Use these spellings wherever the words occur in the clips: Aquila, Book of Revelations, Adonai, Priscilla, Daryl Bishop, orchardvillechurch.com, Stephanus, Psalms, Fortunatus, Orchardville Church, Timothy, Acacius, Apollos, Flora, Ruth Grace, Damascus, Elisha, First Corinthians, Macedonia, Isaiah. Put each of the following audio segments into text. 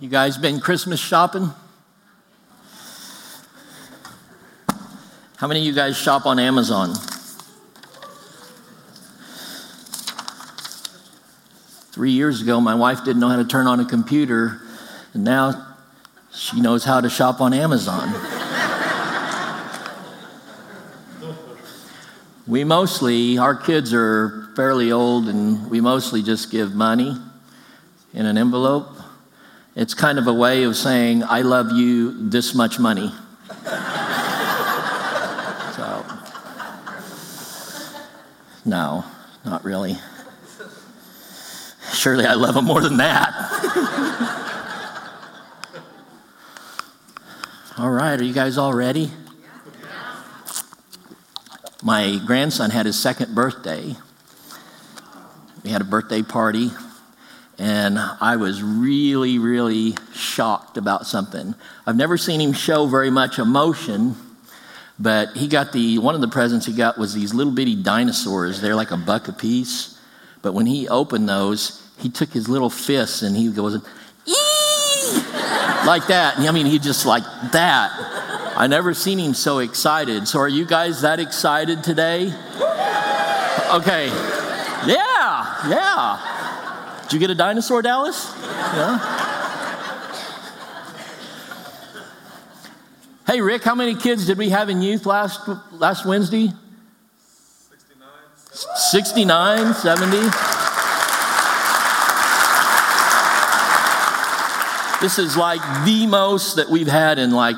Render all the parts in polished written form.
You guys been Christmas shopping? How many of you guys shop on Amazon? Three years ago, my wife didn't know how to turn on a computer, and now she knows how to shop on Amazon. Our kids are fairly old, and we mostly just give money in an envelope. It's kind of a way of saying, I love you, this much money. So, no, not really. Surely I love them more than that. All right, are you guys all ready? My grandson had his second birthday. We had a birthday party, and I was really, really shocked about something. I've never seen him show very much emotion, but he got one of the presents he got was these little bitty dinosaurs. They're like a buck a piece, but when he opened those, he took his little fists and he goes, "Ee!" like that. And I mean, he just like that. I never seen him so excited. So are you guys that excited today? Okay. Yeah. Did you get a dinosaur, Dallas? Yeah. Hey, Rick, how many kids did we have in youth last Wednesday? 69, 70. This is like the most that we've had in like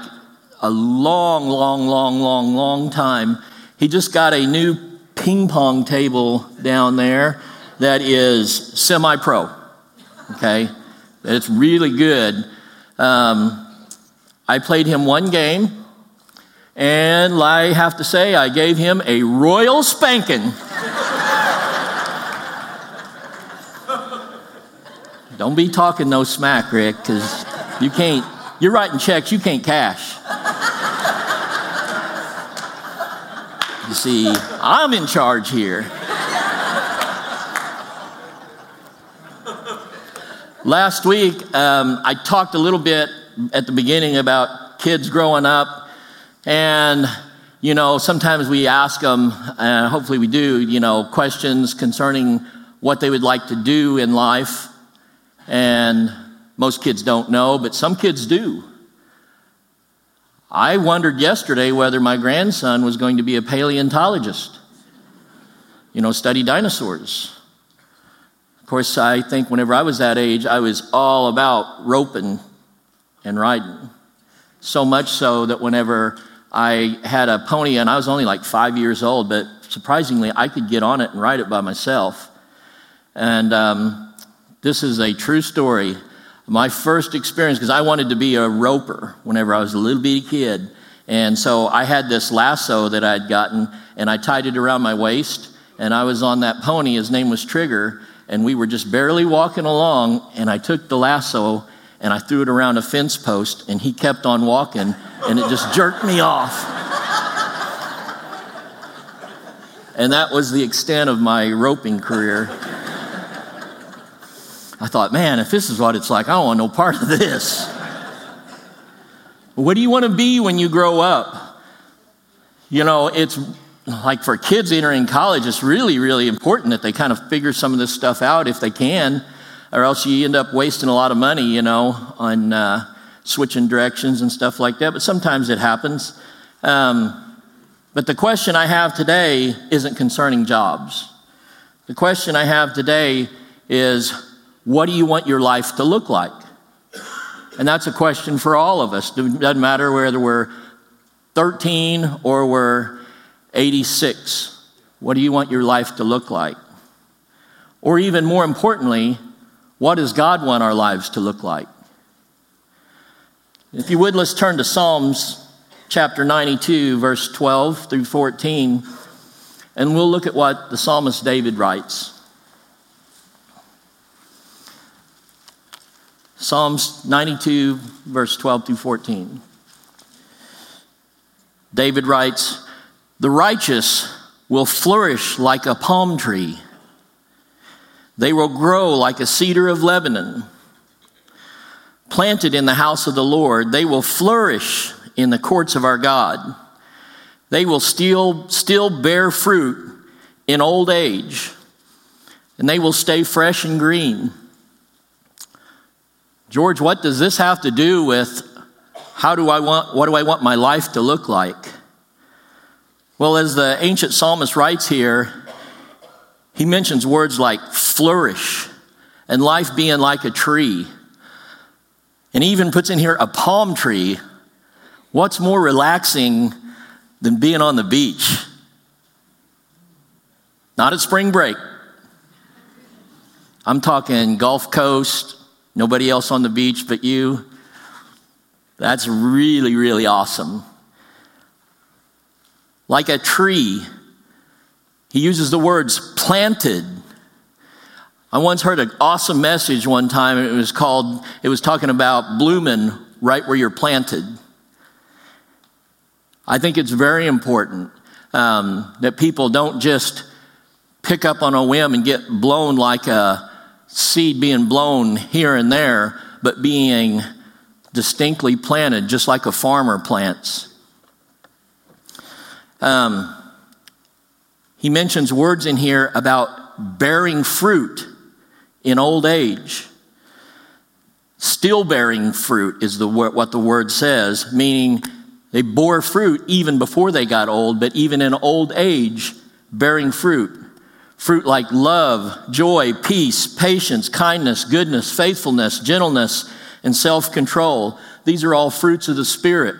a long time. He just got a new ping pong table down there that is semi-pro, okay? It's really good. I played him one game, and I have to say I gave him a royal spanking. Don't be talking no smack, Rick, because you can't. You're writing checks you can't cash. You see, I'm in charge here. Last week, I talked a little bit at the beginning about kids growing up. And, you know, sometimes we ask them, and hopefully we do, you know, questions concerning what they would like to do in life. And most kids don't know, but some kids do. I wondered yesterday whether my grandson was going to be a paleontologist, you know, study dinosaurs. Of course, I think whenever I was that age, I was all about roping and riding. So much so that whenever I had a pony, and I was only like 5 years old, but surprisingly, I could get on it and ride it by myself. And this is a true story. My first experience, because I wanted to be a roper whenever I was a little bitty kid. And so I had this lasso that I'd gotten, and I tied it around my waist, and I was on that pony. His name was Trigger, and we were just barely walking along, and I took the lasso, and I threw it around a fence post, and he kept on walking, and it just jerked me off. And that was the extent of my roping career. I thought, man, if this is what it's like, I don't want no part of this. What do you want to be when you grow up? You know, it's like for kids entering college, it's really, really important that they kind of figure some of this stuff out if they can, or else you end up wasting a lot of money, you know, on switching directions and stuff like that. But sometimes it happens. But the question I have today isn't concerning jobs. The question I have today is, what do you want your life to look like? And that's a question for all of us. It doesn't matter whether we're 13 or we're 86. What do you want your life to look like? Or even more importantly, what does God want our lives to look like? If you would, let's turn to Psalms chapter 92, verse 12 through 14, and we'll look at what the psalmist David writes. Psalms 92, verse 12 through 14. David writes, "The righteous will flourish like a palm tree. They will grow like a cedar of Lebanon. planted in the house of the Lord. They will flourish in the courts of our God. They will still bear fruit in old age, and they will stay fresh and green. George, what does this have to do with what do I want my life to look like? Well, as the ancient psalmist writes here, he mentions words like flourish and life being like a tree. And he even puts in here a palm tree. What's more relaxing than being on the beach? Not at spring break. I'm talking Gulf Coast, nobody else on the beach but you. That's really, really awesome. Like a tree, he uses the words planted. I once heard an awesome message one time, and it was talking about blooming right where you're planted. I think it's very important that people don't just pick up on a whim and get blown like a seed being blown here and there, but being distinctly planted, just like a farmer plants. He mentions words in here about bearing fruit in old age. Still bearing fruit is what the word says, meaning they bore fruit even before they got old, but even in old age, bearing fruit. Fruit like love, joy, peace, patience, kindness, goodness, faithfulness, gentleness, and self-control. These are all fruits of the Spirit.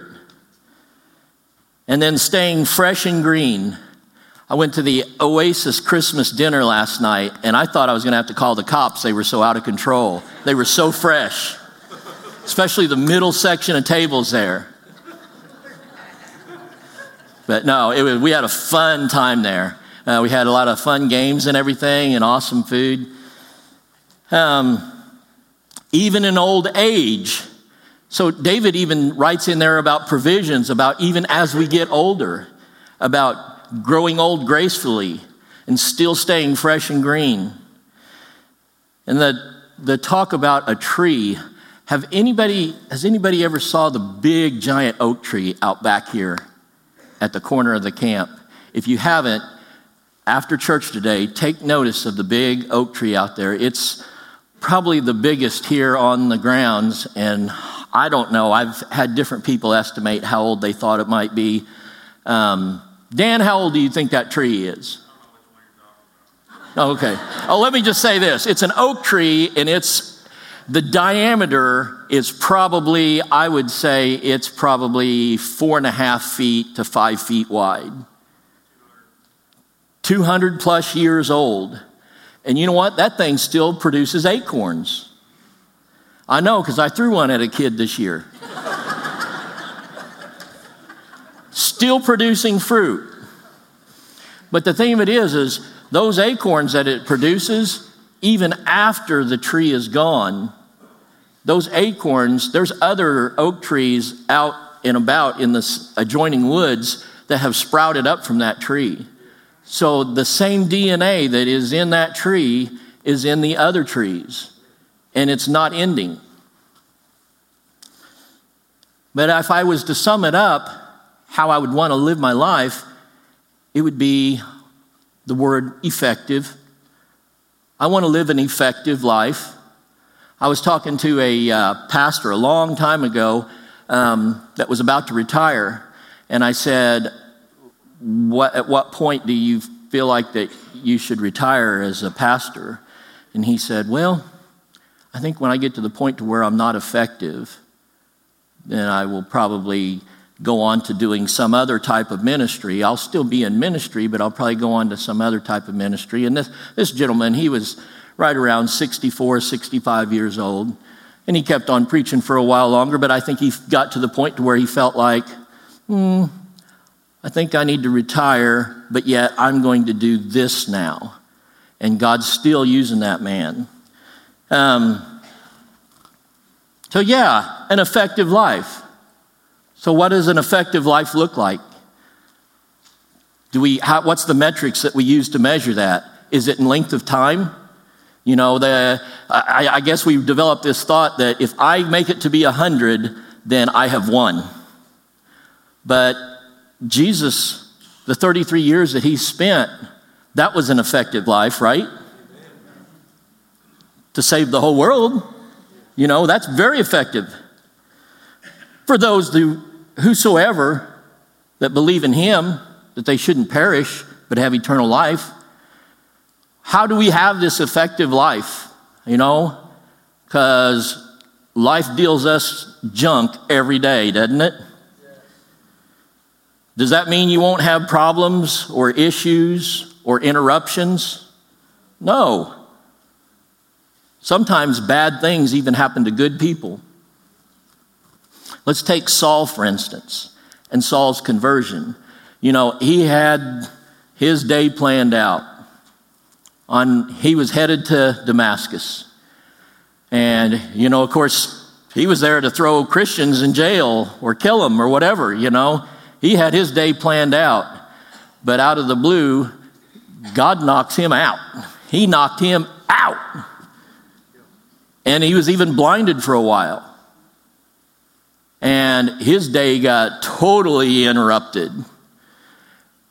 And then staying fresh and green. I went to the Oasis Christmas dinner last night, and I thought I was going to have to call the cops. They were so out of control. They were so fresh, especially the middle section of tables there. But no, we had a fun time there. We had a lot of fun games and everything and awesome food. Even in old age. So David even writes in there about provisions, about even as we get older, about growing old gracefully and still staying fresh and green. And the talk about a tree. Has anybody ever saw the big giant oak tree out back here at the corner of the camp? If you haven't, after church today, take notice of the big oak tree out there. It's probably the biggest here on the grounds, and I don't know. I've had different people estimate how old they thought it might be. Dan, how old do you think that tree is? Okay. Oh, let me just say this. It's an oak tree, and the diameter is probably, I would say, it's probably 4.5 feet to 5 feet wide. 200 plus years old. And you know what? That thing still produces acorns. I know, because I threw one at a kid this year. Still producing fruit. But the thing of it is those acorns that it produces, even after the tree is gone, those acorns, there's other oak trees out and about in the adjoining woods that have sprouted up from that tree. So the same DNA that is in that tree is in the other trees, and it's not ending. But if I was to sum it up, how I would want to live my life, it would be the word effective. I want to live an effective life. I was talking to a pastor a long time ago that was about to retire, and I said, at what point do you feel like that you should retire as a pastor? And he said, well, I think when I get to the point to where I'm not effective, then I will probably go on to doing some other type of ministry. I'll still be in ministry, but I'll probably go on to some other type of ministry. And this gentleman, he was right around 64, 65 years old, and he kept on preaching for a while longer, but I think he got to the point to where he felt like, I think I need to retire, but yet I'm going to do this now. And God's still using that man. An effective life. So what does an effective life look like? What's the metrics that we use to measure that? Is it in length of time? You know, I guess we've developed this thought that if I make it to be 100, then I have won. But Jesus, the 33 years that he spent, that was an effective life, right? To save the whole world. You know, that's very effective. For those whosoever that believe in him, that they shouldn't perish, but have eternal life. How do we have this effective life? You know, because life deals us junk every day, doesn't it? Does that mean you won't have problems or issues or interruptions? No. Sometimes bad things even happen to good people. Let's take Saul, for instance, and Saul's conversion. You know, he had his day planned out. He was headed to Damascus. And, you know, of course, he was there to throw Christians in jail or kill them or whatever, you know. He had his day planned out, but out of the blue, God knocks him out. He knocked him out. And he was even blinded for a while. And his day got totally interrupted.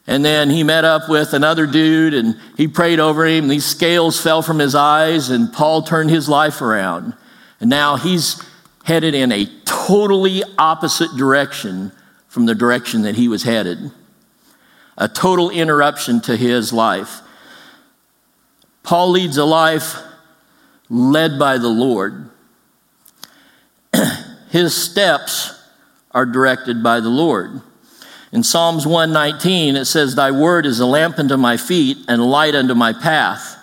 And then he met up with another dude, and he prayed over him. These scales fell from his eyes, and Paul turned his life around. And now he's headed in a totally opposite direction from the direction that he was headed. A total interruption to his life. Paul leads a life led by the Lord. His steps are directed by the Lord. In Psalms 119, it says, "Thy word is a lamp unto my feet and a light unto my path."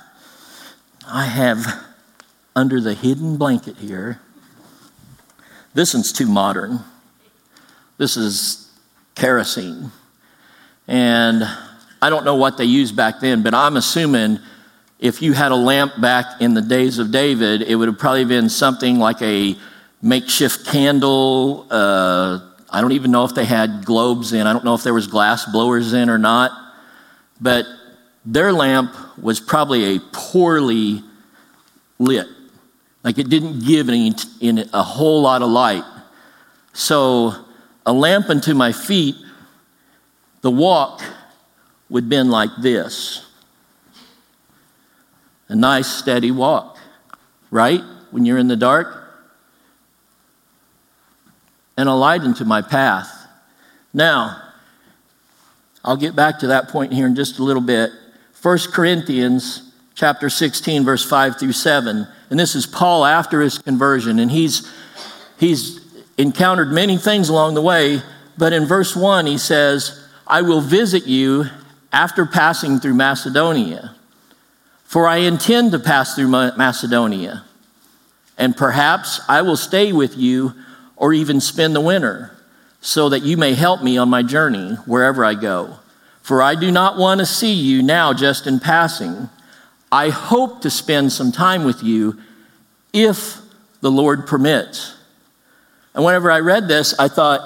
I have under the hidden blanket here. This one's too modern. This is kerosene. And I don't know what they used back then, but I'm assuming if you had a lamp back in the days of David, it would have probably been something like a makeshift candle. I don't even know if they had globes in. I don't know if there was glass blowers in or not. But their lamp was probably a poorly lit. Like it didn't give in a whole lot of light. So a lamp unto my feet, the walk would have been like this. A nice steady walk, right? When you're in the dark. And a light into my path. Now, I'll get back to that point here in just a little bit. First Corinthians chapter 16, verse 5 through 7. And this is Paul after his conversion. And he's encountered many things along the way. But in verse 1, he says, "I will visit you after passing through Macedonia, for I intend to pass through Macedonia, and perhaps I will stay with you or even spend the winter, so that you may help me on my journey wherever I go. For I do not want to see you now just in passing. I hope to spend some time with you if the Lord permits." And whenever I read this, I thought,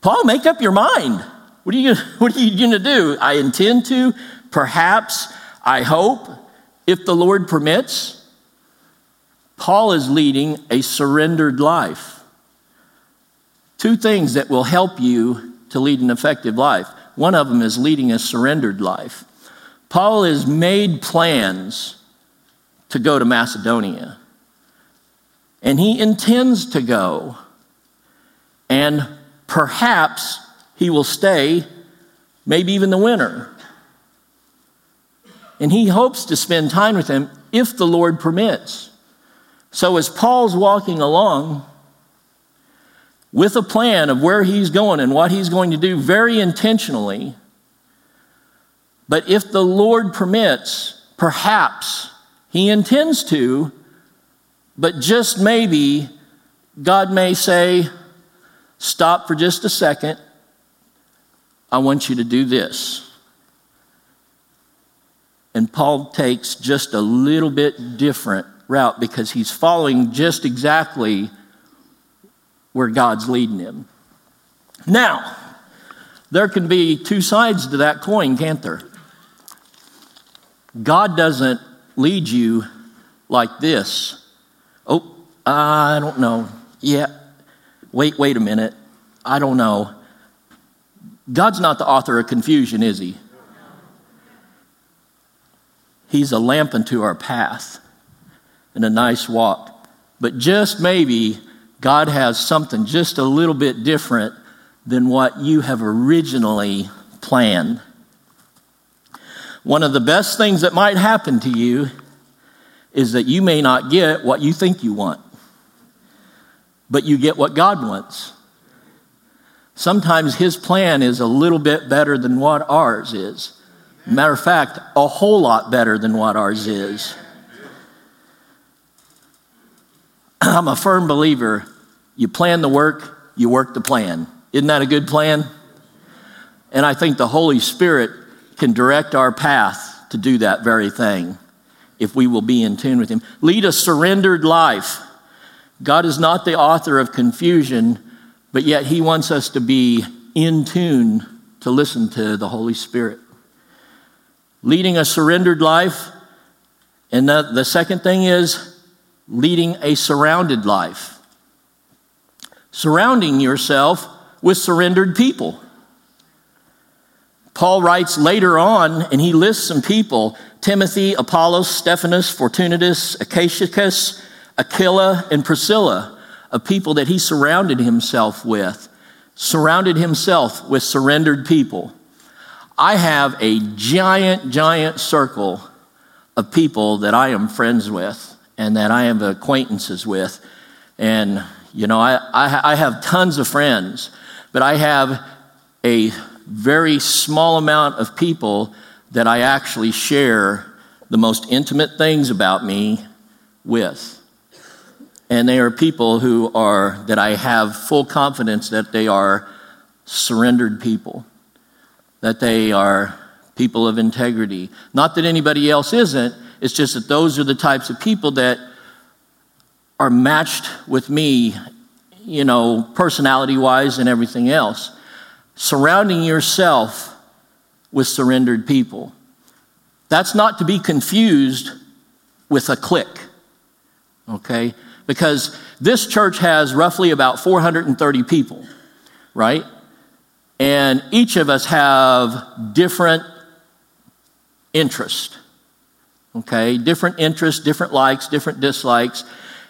Paul, make up your mind. What are you going to do? I intend to, perhaps, I hope, if the Lord permits. Paul is leading a surrendered life. Two things that will help you to lead an effective life. One of them is leading a surrendered life. Paul has made plans to go to Macedonia, and he intends to go, and perhaps he will stay, maybe even the winter. And he hopes to spend time with him if the Lord permits. So as Paul's walking along with a plan of where he's going and what he's going to do very intentionally, but if the Lord permits, perhaps he intends to, but just maybe God may say, "Stop for just a second. I want you to do this." And Paul takes just a little bit different route because he's following just exactly where God's leading him. Now, there can be two sides to that coin, can't there? God doesn't lead you like this. Oh, I don't know. Yeah, wait a minute. I don't know. God's not the author of confusion, is he? He's a lamp unto our path and a nice walk. But just maybe God has something just a little bit different than what you have originally planned. One of the best things that might happen to you is that you may not get what you think you want, but you get what God wants. Sometimes his plan is a little bit better than what ours is. Matter of fact, a whole lot better than what ours is. I'm a firm believer. You plan the work, you work the plan. Isn't that a good plan? And I think the Holy Spirit can direct our path to do that very thing if we will be in tune with him. Lead a surrendered life. God is not the author of confusion, but yet he wants us to be in tune to listen to the Holy Spirit. Leading a surrendered life. And the second thing is leading a surrounded life. Surrounding yourself with surrendered people. Paul writes later on, and he lists some people: Timothy, Apollos, Stephanus, Fortunatus, Acacius, Aquila, and Priscilla, a people that he surrounded himself with surrendered people. I have a giant circle of people that I am friends with and that I have acquaintances with. And, you know, I have tons of friends, but I have a very small amount of people that I actually share the most intimate things about me with. And they are people that I have full confidence that they are surrendered people, that they are people of integrity. Not that anybody else isn't, it's just that those are the types of people that are matched with me, you know, personality-wise and everything else. Surrounding yourself with surrendered people. That's not to be confused with a clique, okay? Because this church has roughly about 430 people, right? And each of us have different interests, okay? Different interests, different likes, different dislikes.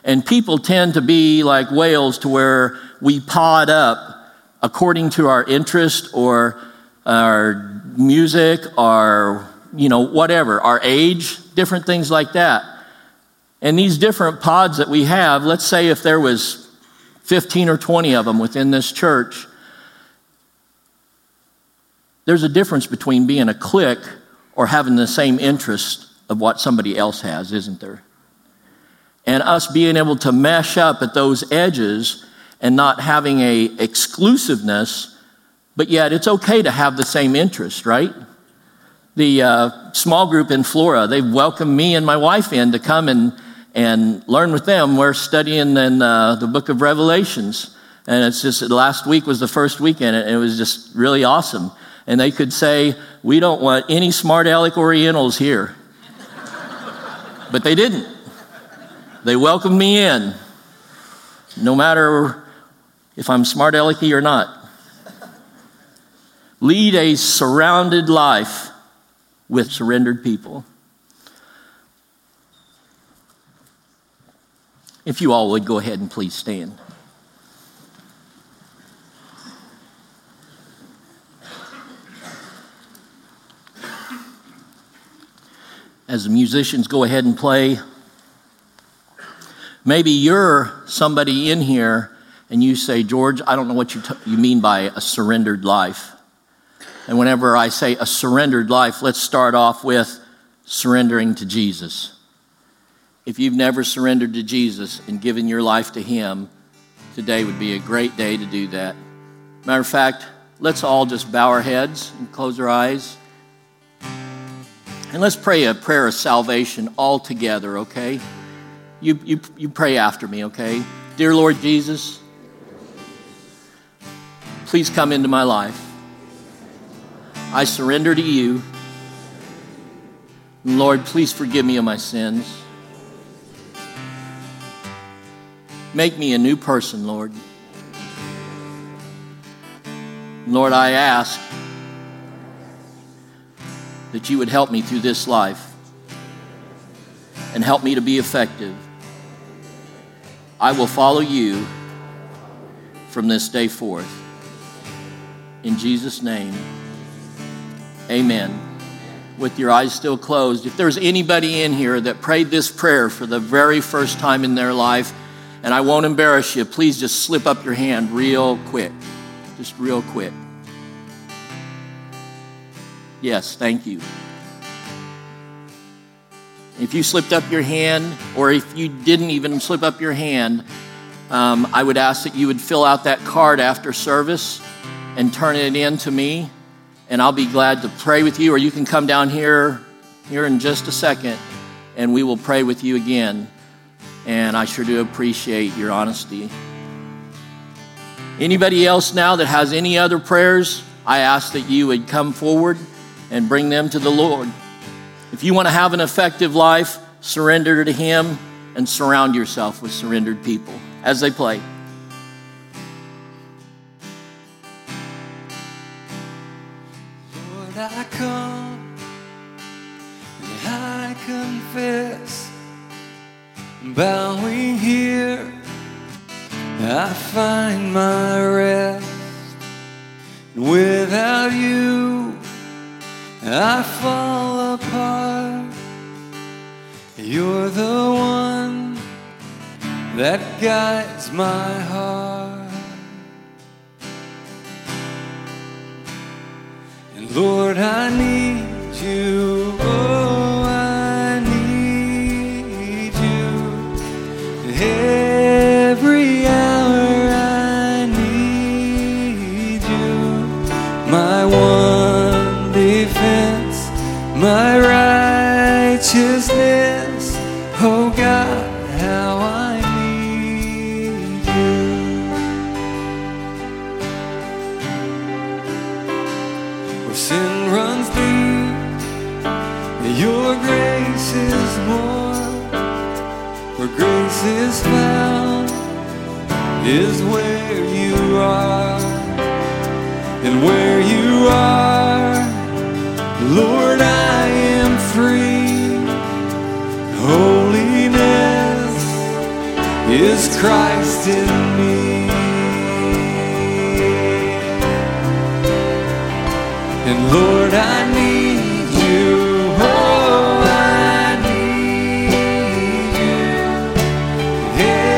And people tend to be like whales, to where we pod up according to our interest or our music or, you know, whatever, our age, different things like that. And these different pods that we have, let's say if there was 15 or 20 of them within this church, there's a difference between being a clique or having the same interest of what somebody else has, isn't there? And us being able to mesh up at those edges and not having a exclusiveness, but yet it's okay to have the same interest, right? The small group in Flora, they welcomed me and my wife in to come and learn with them. We're studying in the Book of Revelations, and it's just last week was the first weekend, and it was just really awesome. And they could say, "We don't want any smart aleck Orientals here." But they didn't. They welcomed me in, no matter if I'm smart alecky or not. Lead a surrounded life with surrendered people. If you all would go ahead and please stand. As the musicians go ahead and play, maybe you're somebody in here and you say, "George, I don't know what you mean by a surrendered life." And whenever I say a surrendered life, let's start off with surrendering to Jesus. If you've never surrendered to Jesus and given your life to him, today would be a great day to do that. Matter of fact, let's all just bow our heads and close our eyes. And let's pray a prayer of salvation all together, okay? You pray after me, okay? Dear Lord Jesus, please come into my life. I surrender to you. Lord, please forgive me of my sins. Make me a new person, Lord. Lord, I ask that you would help me through this life and help me to be effective. I will follow you from this day forth. In Jesus' name, amen. With your eyes still closed, if there's anybody in here that prayed this prayer for the very first time in their life, and I won't embarrass you, please just slip up your hand real quick. Just real quick. Yes, thank you. If you slipped up your hand, or if you didn't even slip up your hand, I would ask that you would fill out that card after service and turn it in to me, and I'll be glad to pray with you, or you can come down here in just a second, and we will pray with you again. And I sure do appreciate your honesty. Anybody else now that has any other prayers, I ask that you would come forward and bring them to the Lord. If you want to have an effective life, surrender to Him and surround yourself with surrendered people as they play. Lord, I come and I confess, bowing here, I find my rest. Without you, I fall apart. You're the one that guides my heart. And Lord, I need you. Oh, I need you. Every hour I need you. My one defense, my righteousness. Oh God, how I need you. Where sin runs deep, your grace is more. Where grace is found is where you are, and where you are, Lord, I am free. Holiness is Christ in me. And Lord, I need you. Oh, I need you. Yeah.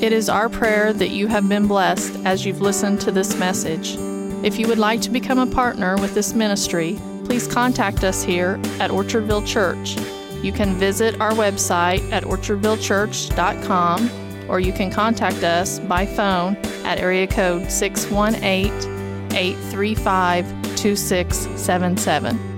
It is our prayer that you have been blessed as you've listened to this message. If you would like to become a partner with this ministry, please contact us here at Orchardville Church. You can visit our website at orchardvillechurch.com, or you can contact us by phone at area code 618-835-2677.